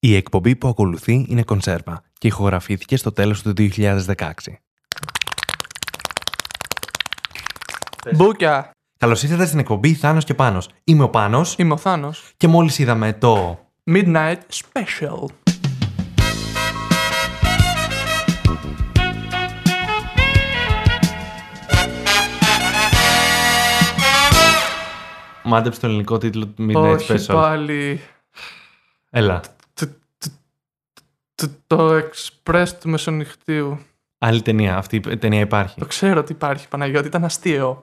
Η εκπομπή που ακολουθεί είναι κονσέρβα και ηχογραφήθηκε στο τέλος του 2016. Μπούκια! Καλώς ήρθατε στην εκπομπή Θάνος και Πάνος. Είμαι ο Πάνος. Είμαι ο Θάνος. Και μόλις είδαμε το Midnight Special. Μάντεψε τον ελληνικό τίτλο του Midnight Special. Όχι πάλι. Έλα. Το Express του Μεσονυχτίου. Άλλη ταινία. Αυτή η ταινία υπάρχει. Το ξέρω ότι υπάρχει, Παναγιώτη. Ήταν αστείο.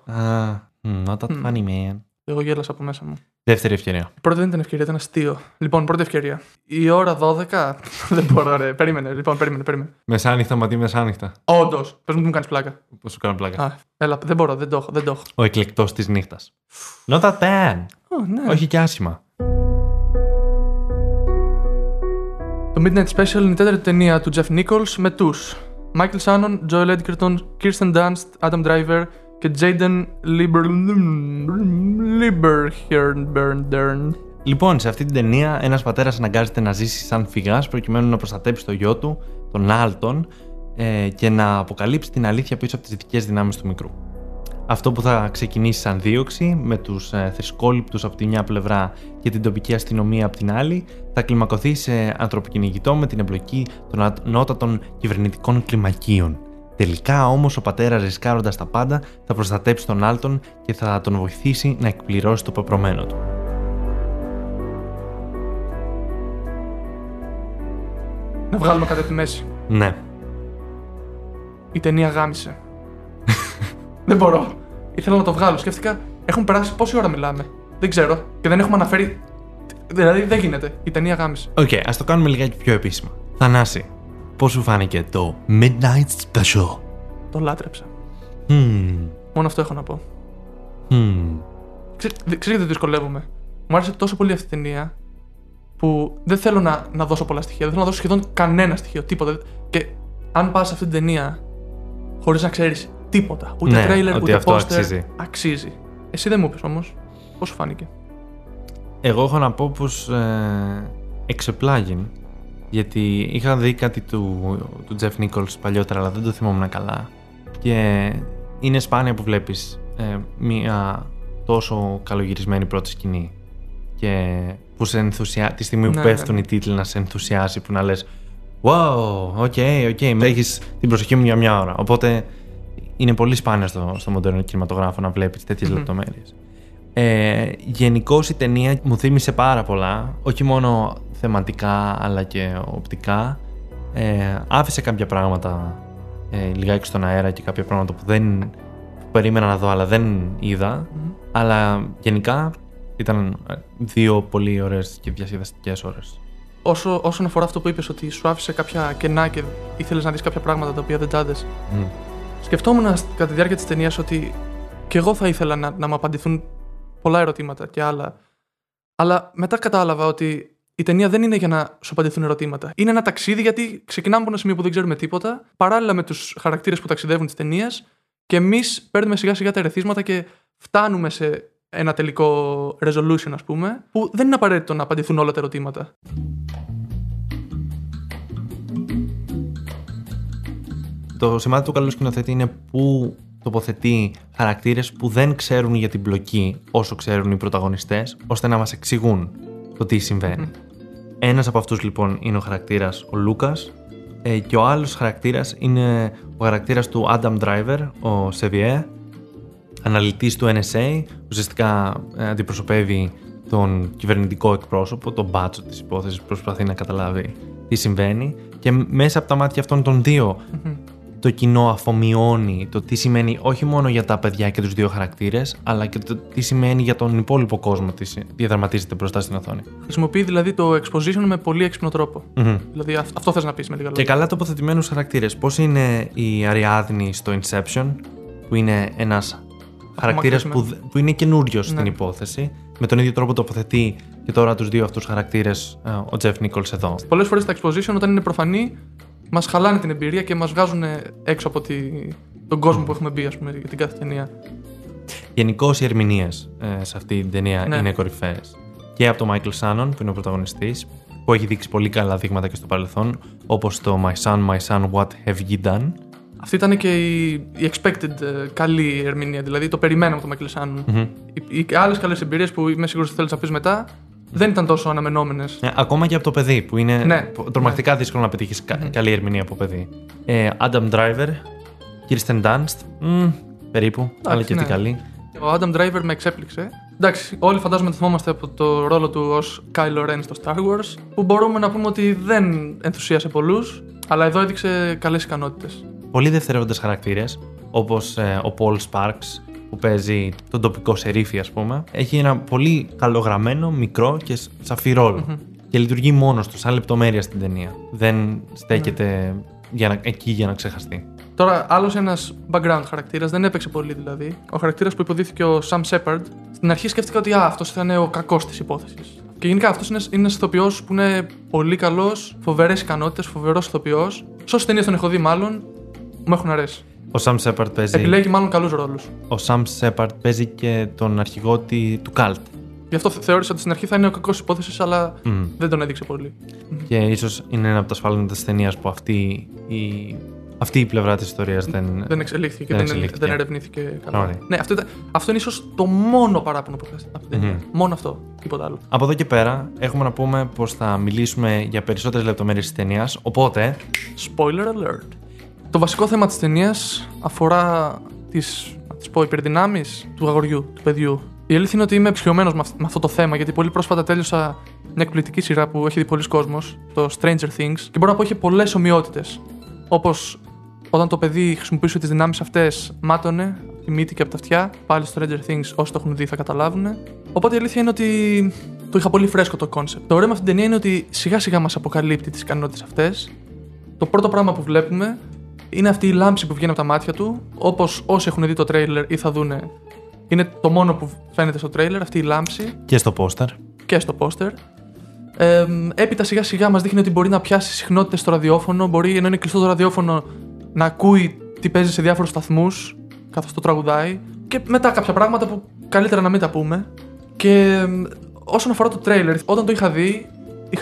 Not that funny, man. Εγώ γέλασα από μέσα μου. Δεύτερη ευκαιρία. Πρώτη δεν ήταν ευκαιρία, ήταν αστείο. Λοιπόν, πρώτη ευκαιρία. Η ώρα 12. Δεν μπορώ, ρε. Περίμενε, λοιπόν, περίμενε. Μεσάνυχτα, μα τι μεσάνυχτα. Όντως. Πες μου τι μου κάνεις πλάκα. Πώς σου κάνω πλάκα. Έλα, δεν μπορώ, δεν το έχω. Ο εκλεκτός της νύχτας. Not that bad. Ναι. Όχι και άσχημα. Το Midnight Special είναι η τέταρτη ταινία του Jeff Nichols με τους Michael Shannon, Joel Edgerton, Kirsten Dunst, Adam Driver και Jayden Lieber. Λοιπόν, σε αυτή την ταινία ένας πατέρας αναγκάζεται να ζήσει σαν φυγάς προκειμένου να προστατέψει το γιο του, τον Alton, και να αποκαλύψει την αλήθεια πίσω από τις δυτικές δυνάμεις του μικρού. Αυτό που θα ξεκινήσει σαν δίωξη με τους θρησκόληπτους από τη μια πλευρά και την τοπική αστυνομία από την άλλη θα κλιμακωθεί σε ανθρωποκυνηγητό με την εμπλοκή των ανώτατων κυβερνητικών κλιμακίων. Τελικά όμως ο πατέρας, ρισκάροντας τα πάντα, θα προστατέψει τον Alton και θα τον βοηθήσει να εκπληρώσει το πεπρωμένο του. Να βγάλουμε κάτι από τη μέση. Ναι. Η ταινία γάμισε. Δεν μπορώ. Ήθελα να το βγάλω. Σκέφτηκα, έχουν περάσει πόση ώρα μιλάμε. Δεν ξέρω. Και δεν έχουμε αναφέρει. Δηλαδή δεν γίνεται. Η ταινία γάμισε. Οκ, ας το κάνουμε λιγάκι πιο επίσημα. Θανάση, πώς σου φάνηκε το Midnight Special? Το λάτρεψα. Μόνο αυτό έχω να πω. Ξέρετε γιατί δυσκολεύομαι. Μου άρεσε τόσο πολύ αυτή η ταινία που δεν θέλω να δώσω πολλά στοιχεία. Δεν θέλω να δώσω σχεδόν κανένα στοιχείο. Τίποτα. Και αν πας σε αυτή την ταινία χωρίς να ξέρεις τίποτα. Ούτε ναι, τρέιλερ, ούτε πόστερ. Αξίζει. Εσύ δεν μου είπες όμως. Πώς σου φάνηκε? Εγώ έχω να πω πως εξεπλάγιν. Γιατί είχα δει κάτι του Jeff Nichols παλιότερα, αλλά δεν το θυμόμουν καλά. Και είναι σπάνια που βλέπεις μια τόσο καλογυρισμένη πρώτη σκηνή. Και που σε τη στιγμή που πέφτουν οι τίτλοι να σε ενθουσιάσει, που να λες wow, οκ, με έχεις την προσοχή μου για μια ώρα. Οπότε είναι πολύ σπάνιο στο μοντέρνο κινηματογράφο να βλέπεις τέτοιες λεπτομέρειες. Γενικώς η ταινία μου θύμισε πάρα πολλά, όχι μόνο θεματικά αλλά και οπτικά. Άφησε κάποια πράγματα λιγάκι στον αέρα και κάποια πράγματα που περίμενα να δω αλλά δεν είδα. Αλλά γενικά ήταν δύο πολύ ωραίες και διασκεδαστικές ώρες. Όσον αφορά αυτό που είπες, ότι σου άφησε κάποια κενά και ήθελες να δεις κάποια πράγματα τα οποία δεν τα είδες. Σκεφτόμουν κατά τη διάρκεια της ταινίας ότι και εγώ θα ήθελα να μου απαντηθούν πολλά ερωτήματα και άλλα. Αλλά μετά κατάλαβα ότι η ταινία δεν είναι για να σου απαντηθούν ερωτήματα. Είναι ένα ταξίδι, γιατί ξεκινάμε από ένα σημείο που δεν ξέρουμε τίποτα, παράλληλα με τους χαρακτήρες που ταξιδεύουν της ταινίας, και εμείς παίρνουμε σιγά σιγά τα ερεθίσματα και φτάνουμε σε ένα τελικό resolution, ας πούμε, που δεν είναι απαραίτητο να απαντηθούν όλα τα ερωτήματα. Το σημάδι του καλού σκηνοθέτη είναι που τοποθετεί χαρακτήρες που δεν ξέρουν για την πλοκή όσο ξέρουν οι πρωταγωνιστές, ώστε να μας εξηγούν το τι συμβαίνει. Ένας από αυτούς λοιπόν είναι ο χαρακτήρας ο Lucas, και ο άλλος χαρακτήρας είναι ο χαρακτήρας του Adam Driver, ο Xavier, αναλυτής του NSA, ουσιαστικά αντιπροσωπεύει τον κυβερνητικό εκπρόσωπο, τον μπάτσο της υπόθεσης που προσπαθεί να καταλάβει τι συμβαίνει, και μέσα από τα μάτια αυτών των δύο το κοινό αφομοιώνει το τι σημαίνει όχι μόνο για τα παιδιά και τους δύο χαρακτήρες, αλλά και το τι σημαίνει για τον υπόλοιπο κόσμο που διαδραματίζεται μπροστά στην οθόνη. Χρησιμοποιεί δηλαδή το exposition με πολύ έξυπνο τρόπο. Δηλαδή αυτό θες να πεις με λίγα λόγια. Και καλά τοποθετημένους χαρακτήρες. Πώς είναι η Αριάδνη στο Inception, που είναι ένας χαρακτήρας που είναι καινούριος στην υπόθεση. Με τον ίδιο τρόπο τοποθετεί και τώρα τους δύο αυτούς χαρακτήρες ο Jeff Nichols εδώ. Πολλές φορές τα exposition, όταν είναι προφανή, μας χαλάνε την εμπειρία και μας βγάζουν έξω από τον κόσμο που έχουμε μπει, ας πούμε, για την κάθε ταινία. Γενικώς οι ερμηνείες σε αυτή την ταινία είναι κορυφαίες. Και από τον Michael Shannon, που είναι ο πρωταγωνιστής, που έχει δείξει πολύ καλά δείγματα και στο παρελθόν, όπως το My Son, My Son, What Have You Done. Αυτή ήταν και η expected καλή ερμηνεία, δηλαδή το περιμέναμε το Michael Shannon. Mm-hmm. Οι άλλες καλές εμπειρίες που είμαι σίγουρος ότι θέλεις να πεις μετά, δεν ήταν τόσο αναμενόμενες. Ακόμα και από το παιδί, που είναι τρομακτικά δύσκολο να πετύχεις καλή ερμηνεία από παιδί. Adam Driver, Kirsten Dunst, περίπου, αλλά και αυτή καλή. Ο Adam Driver με εξέπληξε. Εντάξει, όλοι φαντάζομαι το θυμόμαστε από το ρόλο του ως Kylo Ren στο Star Wars, που μπορούμε να πούμε ότι δεν ενθουσίασε πολλούς, αλλά εδώ έδειξε καλές ικανότητες. Πολλοί δευτερεύοντες χαρακτήρες, όπως ο Paul Sparks, που παίζει τον τοπικό σερίφη, ας πούμε, έχει ένα πολύ καλογραμμένο, μικρό και σαφή ρόλο. Mm-hmm. Και λειτουργεί μόνος του, σαν λεπτομέρεια στην ταινία. Δεν στέκεται εκεί για να ξεχαστεί. Τώρα, άλλος ένας background χαρακτήρας, δεν έπαιξε πολύ δηλαδή. Ο χαρακτήρας που υποδίθηκε ο Sam Shepard, στην αρχή σκέφτηκα ότι αυτός ήταν ο κακός της υπόθεσης. Και γενικά αυτός είναι ένας ηθοποιός που είναι πολύ καλός, φοβερές ικανότητες, φοβερός ηθοποιός. Σ' ταινίες τον έχω δει, μάλλον μου έχουν αρέσει. Ο Sam Shepard παίζει. Επιλέγει μάλλον καλούς ρόλους. Ο Sam Shepard παίζει και τον αρχηγό του Cult. Γι' αυτό θεώρησα ότι στην αρχή θα είναι ο κακός υπόθεσης, αλλά δεν τον έδειξε πολύ. Και ίσως είναι ένα από τα σφάλματα της ταινίας που αυτή η πλευρά της ιστορίας δεν εξελίχθηκε και δεν ερευνήθηκε καλά. Ναι, αυτό είναι ίσως το μόνο παράπονο που χρειάζεται από την ταινία. Μόνο αυτό, τίποτα άλλο. Από εδώ και πέρα έχουμε να πούμε πως θα μιλήσουμε για περισσότερες λεπτομέρειες της ταινίας. Οπότε. Spoiler alert. Το βασικό θέμα της ταινίας αφορά τις υπερδυνάμεις του αγοριού, του παιδιού. Η αλήθεια είναι ότι είμαι ψυχιωμένος με αυτό το θέμα, γιατί πολύ πρόσφατα τέλειωσα μια εκπληκτική σειρά που έχει δει πολλοί κόσμος, το Stranger Things, και μπορώ να πω είχε πολλές ομοιότητες. Όπως όταν το παιδί χρησιμοποιούσε τις δυνάμεις αυτές, μάτωνε τη μύτη και από τα αυτιά. Πάλι στο Stranger Things, όσοι το έχουν δει θα καταλάβουν. Οπότε η αλήθεια είναι ότι το είχα πολύ φρέσκο το concept. Το ωραίο με αυτήν την ταινία είναι ότι σιγά σιγά μας αποκαλύπτει τις ικανότητες αυτές. Το πρώτο πράγμα που βλέπουμε είναι αυτή η λάμψη που βγαίνει από τα μάτια του. Όπως όσοι έχουν δει το τρέιλερ ή θα δούνε, είναι το μόνο που φαίνεται στο τρέιλερ, αυτή η λάμψη. Και στο πόστερ. Έπειτα σιγά σιγά μας δείχνει ότι μπορεί να πιάσει συχνότητες στο ραδιόφωνο, μπορεί ενώ είναι κλειστό το ραδιόφωνο να ακούει τι παίζει σε διάφορους σταθμούς καθώς το τραγουδάει, και μετά κάποια πράγματα που καλύτερα να μην τα πούμε. Και όσον αφορά το τρέιλερ, όταν το είχα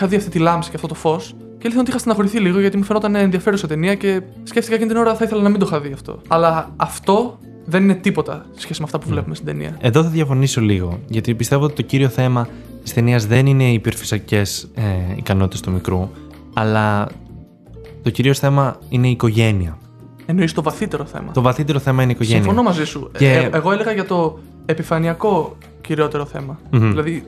δει αυτή τη λάμψη και αυτό το φως, και αλήθεια ότι είχα στεναχωρηθεί λίγο γιατί μου φαινόταν ενδιαφέρουσα ταινία και σκέφτηκα εκείνη την ώρα θα ήθελα να μην το είχα δει αυτό. Αλλά αυτό δεν είναι τίποτα σε σχέση με αυτά που βλέπουμε στην ταινία. Εδώ θα διαφωνήσω λίγο, γιατί πιστεύω ότι το κύριο θέμα της ταινίας δεν είναι οι υπερφυσικές ικανότητες του μικρού, αλλά το κυρίως θέμα είναι η οικογένεια. Εννοείς το βαθύτερο θέμα. Το βαθύτερο θέμα είναι η οικογένεια. Συμφωνώ μαζί σου. Και εγώ έλεγα για το επιφανειακό κυριότερο θέμα. Mm-hmm. Δηλαδή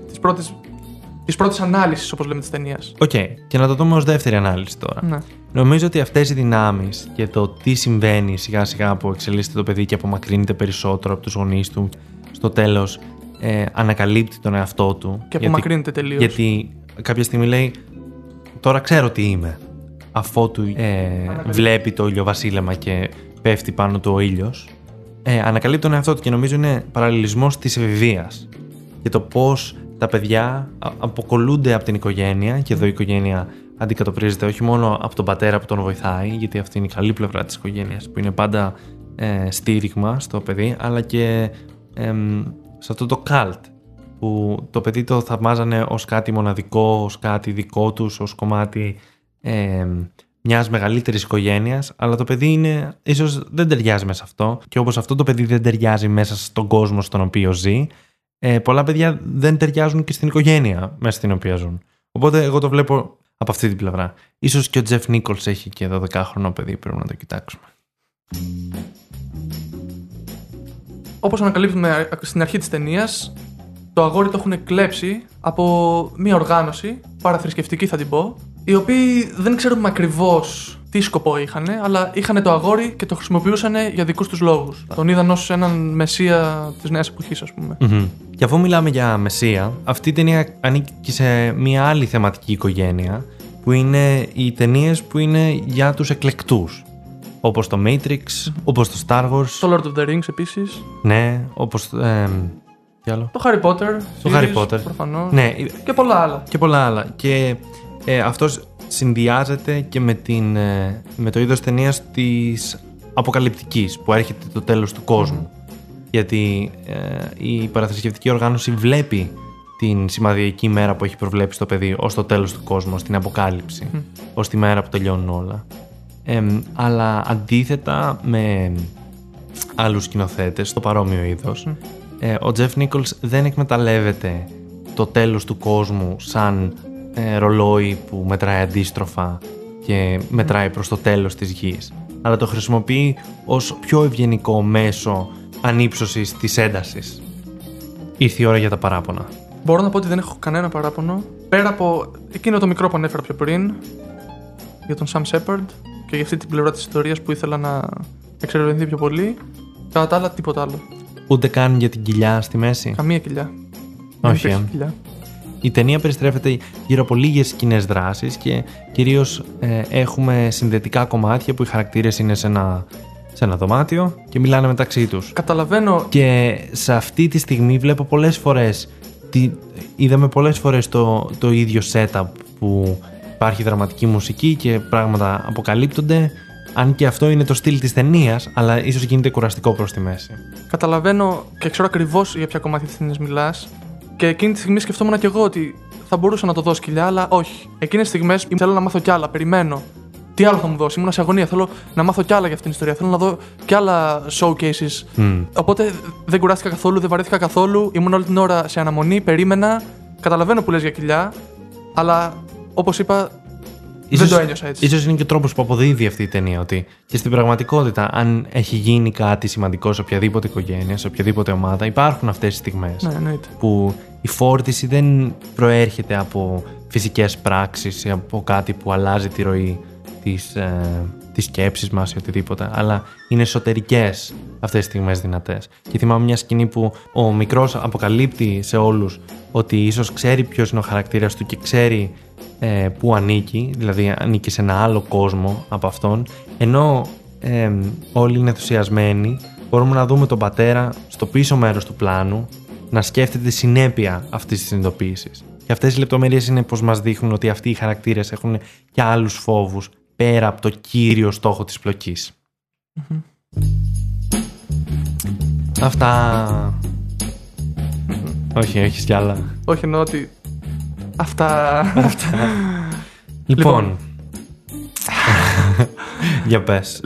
της πρώτης ανάλυσης, όπως λέμε, της ταινίας. Οκ. Και να το δούμε ως δεύτερη ανάλυση τώρα. Ναι. Νομίζω ότι αυτές οι δυνάμεις και το τι συμβαίνει σιγά σιγά που εξελίσσεται το παιδί και απομακρύνεται περισσότερο από τους γονείς του, στο τέλος ανακαλύπτει τον εαυτό του. Και απομακρύνεται τελείως. Γιατί κάποια στιγμή λέει, τώρα ξέρω τι είμαι. Αφότου βλέπει το ηλιοβασίλεμα και πέφτει πάνω του ο ήλιος. Ανακαλύπτει τον εαυτό του και νομίζω είναι παραλληλισμός της εφηβείας. Για το πώς τα παιδιά αποκολούνται από την οικογένεια, και εδώ η οικογένεια αντικατοπτρίζεται όχι μόνο από τον πατέρα που τον βοηθάει, γιατί αυτή είναι η καλή πλευρά της οικογένειας που είναι πάντα στήριγμα στο παιδί, αλλά και σε αυτό το cult που το παιδί το θαυμάζανε ως κάτι μοναδικό, ως κάτι δικό τους, ως κομμάτι μιας μεγαλύτερης οικογένειας, αλλά το παιδί ίσως δεν ταιριάζει μέσα αυτό, και όπως αυτό το παιδί δεν ταιριάζει μέσα στον κόσμο στον οποίο ζει, πολλά παιδιά δεν ταιριάζουν και στην οικογένεια μέσα στην οποία ζουν. Οπότε εγώ το βλέπω από αυτή την πλευρά. Ίσως και ο Jeff Nichols έχει και 12χρονο παιδί, πρέπει να το κοιτάξουμε. Όπως ανακαλύπτουμε στην αρχή της ταινίας, το αγόρι το έχουν κλέψει από μια οργάνωση, παραθρησκευτική θα την πω, οι οποίοι δεν ξέρουμε ακριβώς τι σκοπό είχαν, αλλά είχαν το αγόρι και το χρησιμοποιούσαν για δικούς τους λόγους. Τον είδαν ως έναν μεσία της νέας εποχής, ας πούμε. Mm-hmm. Και αφού μιλάμε για μεσία, αυτή η ταινία ανήκει σε μια άλλη θεματική οικογένεια, που είναι οι ταινίες που είναι για τους εκλεκτούς. Όπως το Matrix, όπως το Star Wars. Το Lord of the Rings επίσης. Ναι, όπως. Τι άλλο. Το Harry Potter. Το Harry Potter. Προφανώς. Ναι, και πολλά άλλα. Και αυτός συνδυάζεται και με το είδος ταινίας της αποκαλυπτικής, που έρχεται το τέλος του κόσμου. Γιατί η παραθρησκευτική οργάνωση βλέπει την σημαδιακή μέρα που έχει προβλέψει το παιδί ως το τέλος του κόσμου, ως την αποκάλυψη, ως τη μέρα που τελειώνουν όλα. Αλλά αντίθετα με άλλους σκηνοθέτες στο παρόμοιο είδος, ο Jeff Nichols δεν εκμεταλλεύεται το τέλος του κόσμου σαν ρολόι που μετράει αντίστροφα και μετράει προς το τέλος της γης, αλλά το χρησιμοποιεί ως πιο ευγενικό μέσο ανύψωσης της έντασης. Ήρθε η ώρα για τα παράπονα. Μπορώ να πω ότι δεν έχω κανένα παράπονο πέρα από εκείνο το μικρό που ανέφερα πιο πριν για τον Sam Shepard και για αυτή την πλευρά της ιστορίας που ήθελα να εξερευνηθεί πιο πολύ. Κατά τα άλλα, τίποτα άλλο. Ούτε καν για την κοιλιά στη μέση. Καμία κοιλιά. Όχι. Κοιλιά. Η ταινία περιστρέφεται γύρω από λίγες σκηνές δράσεις και κυρίως έχουμε συνδετικά κομμάτια που οι χαρακτήρες είναι σε ένα δωμάτιο και μιλάνε μεταξύ τους. Καταλαβαίνω. Και σε αυτή τη στιγμή βλέπω πολλές φορές. Είδαμε πολλές φορές το ίδιο setup που υπάρχει δραματική μουσική και πράγματα αποκαλύπτονται. Αν και αυτό είναι το στυλ της ταινίας, αλλά ίσως γίνεται κουραστικό προς τη μέση. Καταλαβαίνω και ξέρω ακριβώς για ποια κομμάτια της ταινίας μιλάς. Και εκείνη τη στιγμή σκεφτόμουν και εγώ ότι θα μπορούσα να το δω σκυλιά, αλλά όχι. Εκείνες τις στιγμές θέλω να μάθω κι άλλα, περιμένω. Τι άλλο θα μου δώσει, ήμουν σε αγωνία. Θέλω να μάθω κι άλλα για αυτήν την ιστορία. Θέλω να δω κι άλλα showcases. Οπότε δεν κουράστηκα καθόλου, δεν βαρέθηκα καθόλου. Ήμουν όλη την ώρα σε αναμονή, περίμενα. Καταλαβαίνω που λες για κοιλιά, αλλά όπως είπα, δεν το ένιωσα έτσι. Ίσως είναι και ο τρόπος που αποδίδει αυτή η ταινία. Ότι και στην πραγματικότητα, αν έχει γίνει κάτι σημαντικό σε οποιαδήποτε οικογένεια, σε οποιαδήποτε ομάδα, υπάρχουν αυτές οι στιγμές. Ναι, εννοείται. Που η φόρτιση δεν προέρχεται από φυσικές πράξεις ή από κάτι που αλλάζει τη ροή τις σκέψεις μας ή οτιδήποτε, αλλά είναι εσωτερικές αυτές τις στιγμές δυνατές. Και θυμάμαι μια σκηνή που ο μικρός αποκαλύπτει σε όλους ότι ίσως ξέρει ποιος είναι ο χαρακτήρας του και ξέρει που ανήκει, δηλαδή ανήκει σε ένα άλλο κόσμο από αυτόν, ενώ όλοι είναι ενθουσιασμένοι. Μπορούμε να δούμε τον πατέρα στο πίσω μέρος του πλάνου να σκέφτεται τη συνέπεια αυτής της συνειδητοποίησης. Και αυτές οι λεπτομέρειες είναι πως μας δείχνουν ότι αυτοί οι χαρακτήρες έχουν και άλλους φόβους πέρα από το κύριο στόχο της πλοκής. Αυτά. Όχι, έχεις κι άλλα. Όχι, εννοώ ότι Αυτά. Λοιπόν. Για πες.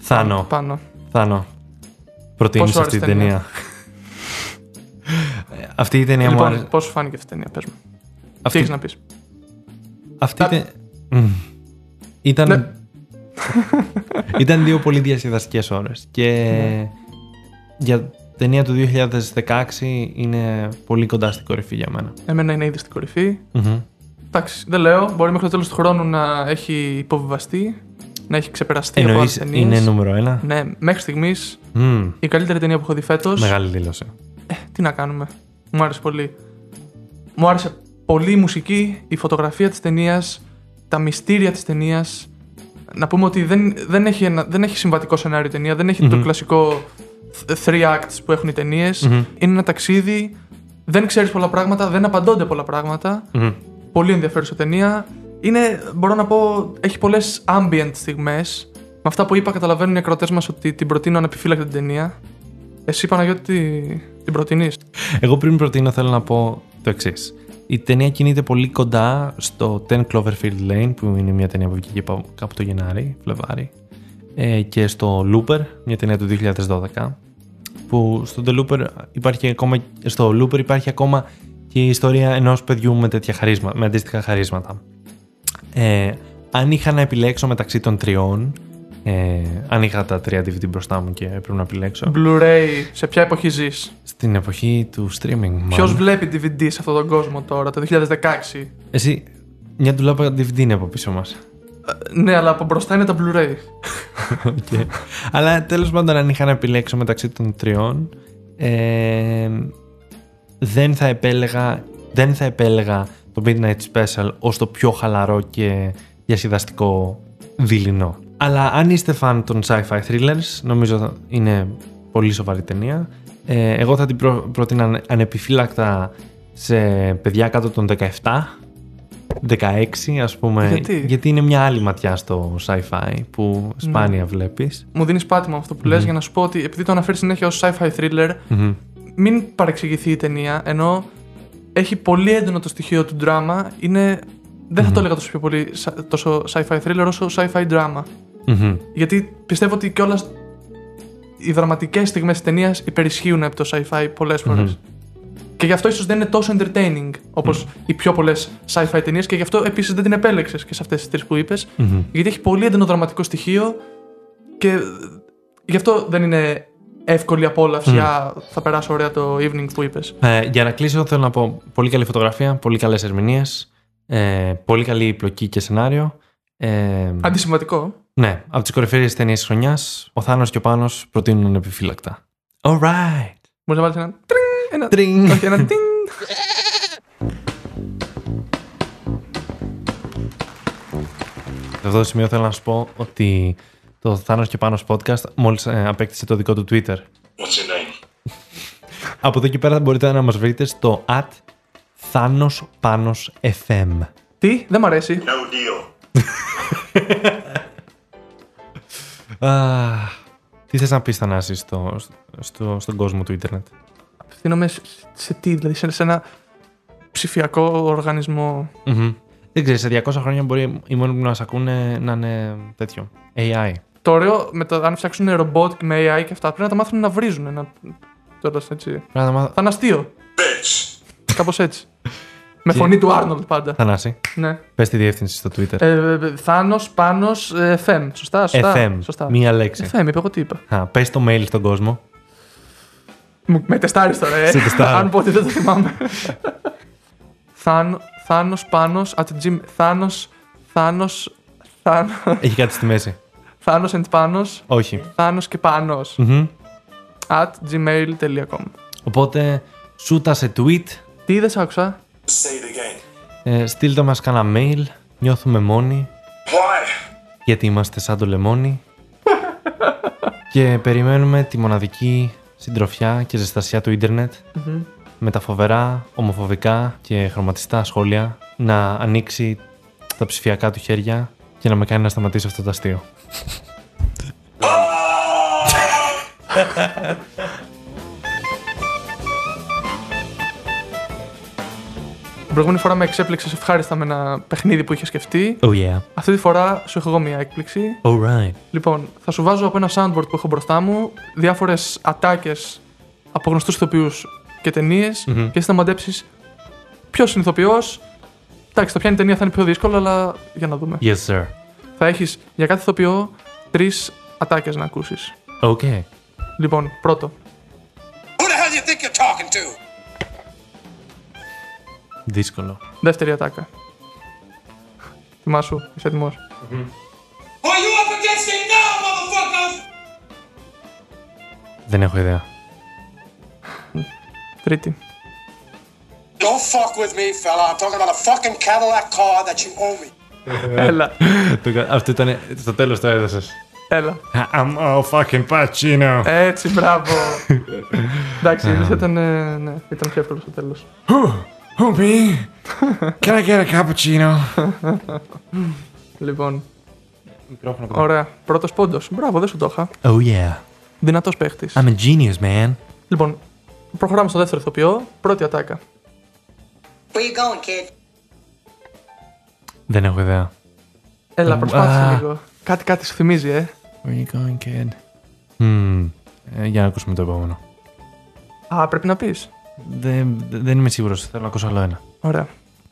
Θάνο. Προτείνεις αυτή την ταινία? Αυτή η ταινία μου άρεσε. Πώς σου φάνηκε αυτή η ταινία, πες μου. Τι έχεις να πεις? Ήταν δύο πολύ διασκεδαστικές ώρες. Και για ταινία του 2016 είναι πολύ κοντά στην κορυφή για μένα. Εμένα είναι ήδη στην κορυφή. Εντάξει, δεν λέω. Μπορεί μέχρι το τέλος του χρόνου να έχει υποβιβαστεί, να έχει ξεπεραστεί. Εννοείς είναι νούμερο ένα? Ναι, μέχρι στιγμής η καλύτερη ταινία που έχω δει φέτος. Μεγάλη δήλωση. Τι να κάνουμε. Μου άρεσε πολύ. Μου άρεσε πολύ η μουσική, η φωτογραφία της ταινίας, τα μυστήρια της ταινίας. Να πούμε ότι δεν έχει συμβατικό σενάριο η ταινία, δεν έχει το κλασικό three acts που έχουν οι ταινίες. Είναι ένα ταξίδι, δεν ξέρεις πολλά πράγματα, δεν απαντώνται πολλά πράγματα. Πολύ ενδιαφέρουσα ταινία. Είναι, μπορώ να πω, έχει πολλές ambient στιγμές. Με αυτά που είπα, καταλαβαίνουν οι ακροατές μας ότι την προτείνω ανεπιφύλακτα την ταινία. Εσύ, Παναγιώτη, την προτείνεις? Εγώ πριν προτείνω θέλω να πω το εξής. Η ταινία κινείται πολύ κοντά στο 10 Cloverfield Lane, που είναι μια ταινία που βγήκε κάπου το Γενάρη, Φλεβάρη, και στο Looper, μια ταινία του 2012, που στο Looper υπάρχει ακόμα και η ιστορία ενός παιδιού με αντίστοιχα χαρίσματα. Αν είχα να επιλέξω μεταξύ των τριών, αν είχα τα 3 DVD μπροστά μου και πρέπει να επιλέξω. Blu-ray, σε ποια εποχή ζεις? Στην εποχή του streaming. Ποιος βλέπει DVD σε αυτόν τον κόσμο τώρα, το 2016? Εσύ, μια ντουλάπα DVD είναι από πίσω μας. Ναι, αλλά από μπροστά είναι τα Blu-ray. Okay. Αλλά τέλος πάντων, αν είχα να επιλέξω μεταξύ των τριών, δεν θα επέλεγα το Midnight Special ως το πιο χαλαρό και διασκεδαστικό δειλινό. Αλλά αν είστε φαν των sci-fi thrillers, νομίζω είναι πολύ σοβαρή ταινία. Εγώ θα την προτείνα ανεπιφύλακτα σε παιδιά κάτω των 17-16, ας πούμε. Γιατί είναι μια άλλη ματιά στο sci-fi που σπάνια βλέπεις. Μου δίνεις πάτημα αυτό που λες για να σου πω ότι επειδή το αναφέρεις συνέχεια ως sci-fi thriller, μην παρεξηγηθεί η ταινία, ενώ έχει πολύ έντονο το στοιχείο του δράμα. Είναι, δεν θα το έλεγα τόσο πιο πολύ τόσο sci-fi thriller όσο sci-fi drama. Γιατί πιστεύω ότι κιόλας οι δραματικές στιγμές της ταινίας υπερισχύουν από το sci-fi πολλές φορές. Και γι' αυτό ίσως δεν είναι τόσο entertaining όπως οι πιο πολλές sci-fi ταινίες, και γι' αυτό επίσης δεν την επέλεξες και σε αυτές τις τρεις που είπες, γιατί έχει πολύ έντονο δραματικό στοιχείο και γι' αυτό δεν είναι εύκολη απόλαυση. Θα περάσω ωραία το evening που είπες. Για να κλείσω, θέλω να πω πολύ καλή φωτογραφία, πολύ καλές ερμηνείες, πολύ καλή πλοκή και σενάριο. Αντισημαντικό. Ναι, από τις κορυφαίες ταινίες της χρονιάς, ο Θάνος και ο Πάνος προτείνουν επιφύλακτα. All right. Μπορείς να βάλεις ένα τρίν. Όχι, ένα τρίν. Σε αυτό το σημείο θέλω να σου πω ότι το Θάνος και Πάνος podcast μόλις απέκτησε το δικό του Twitter. What's your name? Από εδώ και πέρα μπορείτε να μας βρείτε στο @ThanosPanosFM. Τι, δεν μ' αρέσει. No deal. Τι θες να πεις, Θανάση, στον κόσμο του ίντερνετ? Απευθύνομαι σε τι, δηλαδή σε ένα ψηφιακό οργανισμό? Δεν ξέρεις, σε 200 χρόνια μπορεί οι μόνοι που να μας ακούνε να είναι τέτοιο AI. Το ωραίο, αν φτιάξουν ρομπότ με AI και αυτά, πρέπει να τα μάθουν να βρίζουν θα είναι αστείο. Κάπως έτσι. Με φωνή του Άρνολτ πάντα. Θανάση, πες τη διεύθυνση στο Twitter. Θάνος, Πάνος, FM. Σωστά. FM, μία λέξη. FM, είπε εγώ τι είπα. Πες το mail στον κόσμο. Με τεστάρεις τώρα, αν πω ότι δεν το θυμάμαι. Θάνος, Πάνος, Θάνος. Έχει κάτι στη μέση. Θάνος and Πάνος. Όχι. Θάνος και Πάνος. @gmail.com. Οπότε, σούτα σε tweet. Τι δεν σ' άκουσα. Στείλτε μας κανένα mail. Νιώθουμε μόνοι. Why? Γιατί είμαστε σαν το λεμόνι. Και περιμένουμε τη μοναδική συντροφιά και ζεστασιά του ίντερνετ, με τα φοβερά, ομοφοβικά και χρωματιστά σχόλια, να ανοίξει τα ψηφιακά του χέρια και να με κάνει να σταματήσω αυτό το αστείο. Την προηγούμενη φορά με εξέπληξες ευχάριστα με ένα παιχνίδι που είχε σκεφτεί. Oh yeah. Αυτή τη φορά σου έχω εγώ μία έκπληξη. Alright. Λοιπόν, θα σου βάζω από ένα soundboard που έχω μπροστά μου διάφορες ατάκες από γνωστούς ηθοποιούς και ταινίες, και εσύ θα μαντέψεις ποιος είναι ηθοποιός. Εντάξει, το πιάνει ταινία θα είναι πιο δύσκολο, αλλά για να δούμε. Yes, sir. Θα έχεις για κάθε ηθοποιό 3 ατάκες να ακούσεις. Okay. Λοιπόν, πρώτο. Who the hell you think you're talking to? Δύσκολο. Δεύτερη ατάκα. Θυμάσου, είσαι έτοιμος. Δεν έχω ιδέα. Τρίτη. Έλα. Αυτό ήταν στο τέλος, το έδωσες. Έλα. I'm all fucking Pacino. Έτσι, μπράβο. Εντάξει, ήταν πιο εύκολο στο τέλος. Homie, can I get a cappuccino? Λοιπόν, ωραία, πρώτος πόντος. Μπράβο, δεν σου το είχα. Oh yeah. Δυνατός παίχτης. I'm a genius, man. Λοιπόν, προχωράμε στο δεύτερο ηθοποιό. Πρώτη ατάκα. Where you going, kid? Δεν έχω ιδέα. Έλα, προσπάθησε λίγο. Κάτι σου θυμίζει, Where you going, kid? Για να ακούσουμε το επόμενο. Πρέπει να πεις. Δεν είμαι σίγουρος, θέλω να ακούσω άλλο ένα. Ωραία.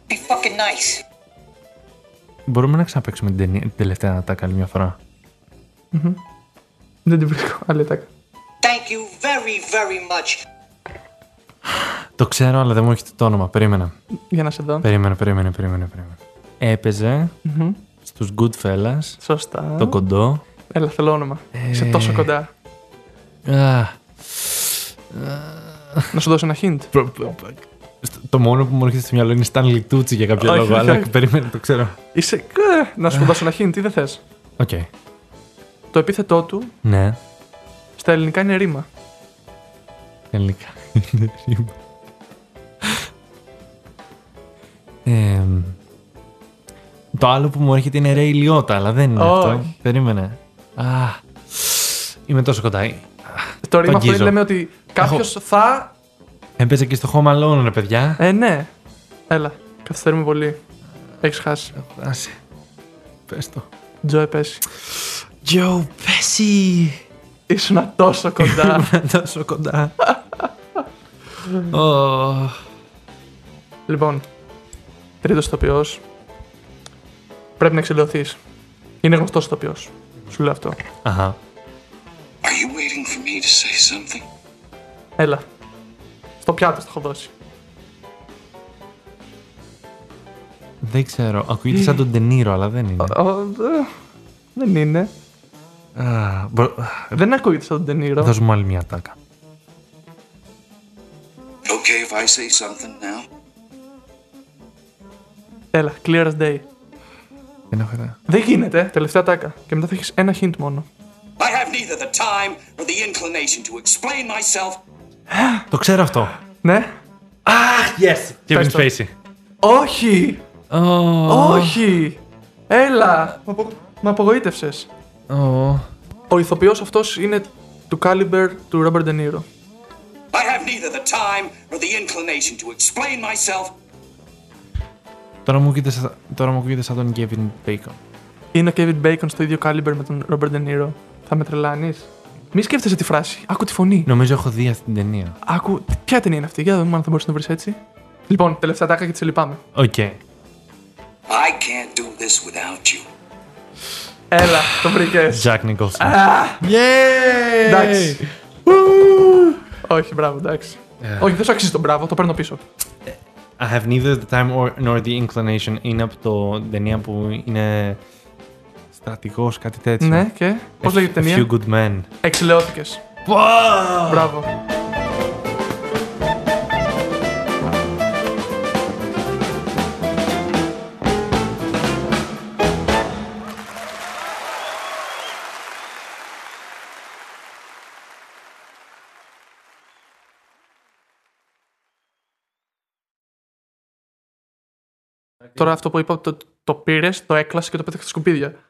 Be fucking nice. Μπορούμε να ξαναπαίξουμε την τελευταία ατάκα άλλη μια φορά. Δεν την βρίσκω, άλλη ατάκα. Thank you very very much. Το ξέρω, αλλά δεν μου έχετε το όνομα, περίμενα. Για να σε δω. Περίμενα. Έπαιζε στους Goodfellas. Σωστά. Το κοντό. Έλα, θέλω όνομα, είσαι τόσο κοντά. Να σου δώσω ένα hint. Το μόνο που μου έρχεται στο μυαλό είναι Stanley Tucci για κάποιο λόγο, αλλά περίμενα, το ξέρω. Να σου δώσω ένα hint, τι δεν θες. Οκ. Το επίθετό του στα ελληνικά είναι ρήμα. Ελληνικά είναι ρήμα. Το άλλο που μου έρχεται είναι Ρέι Λιώτα, αλλά δεν είναι αυτό. Περίμενε. Είμαι τόσο κοντά. Το ρήμα αυτό λέμε ότι κάποιος θα. Έπαιζε και στο Home Alone, ρε παιδιά. Ναι. Έλα, καθυστερούμε πολύ. Έχεις χάσει. Άσε. Πες το. Joe Pesci. Joe Pesci. Ήσουνα τόσο κοντά. Τόσο κοντά. Oh. Λοιπόν, τρίτος ηθοποιός. Πρέπει να εξηλωθείς. Είναι γνωστός ηθοποιός. Σου λέω αυτό. Αχα. Are you waiting for me to say something? Έλα. Στο πιάτο στο έχω δώσει. Δεν ξέρω. Ακούγεται σαν τον Ντενίρο, αλλά δεν είναι. Δεν είναι. Δεν ακούγεται σαν τον Ντενίρο. Δώσ' μου άλλη μια τάκα. Okay, if I say something now. Έλα, clear as day. Δεν γίνεται. Τελευταία τάκα. Και μετά θα έχεις ένα hint μόνο. I have neither the time nor the inclination to explain myself. Το ξέρω αυτό. Ναι. Αχ, yes. Kevin Spacey. Όχι. Όχι. Έλα. Με απογοήτευσες. Ο ηθοποιός αυτός είναι του caliber του Robert De Niro. I have neither the time nor the inclination to explain myself. Τώρα μου ακούγεται σαν τον Kevin Bacon. Είναι ο Kevin Bacon στο ίδιο caliber με τον Robert De Niro. Θα με τρελάνεις. Μη σκέφτεσαι τη φράση. Άκου τη φωνή. Νομίζω έχω δει αυτή την ταινία. Άκου. Ποια ταινία είναι αυτή? Για να δούμε αν θα μπορείς να βρεις έτσι. Λοιπόν, τελευταία τάκα και τη λυπάμαι. Οκ. Okay. I can't do this without you. Έλα, το βρήκες. Jack Nicholson. Yeah! Εντάξει. Όχι, μπράβο, εντάξει. Όχι, δεν σου αξίζει τον μπράβο, το παίρνω πίσω. I have neither the time nor the inclination. Είναι από την ταινία που είναι στρατηγός, κάτι τέτοιο. Ναι, και πώς λέγεται η ταινία? A Few Good Men. Εξηλαιώθηκες. Wow! Μπράβο. Τώρα αυτό που είπα, το πήρες, το έκλασες και το πέταξες στα σκουπίδια.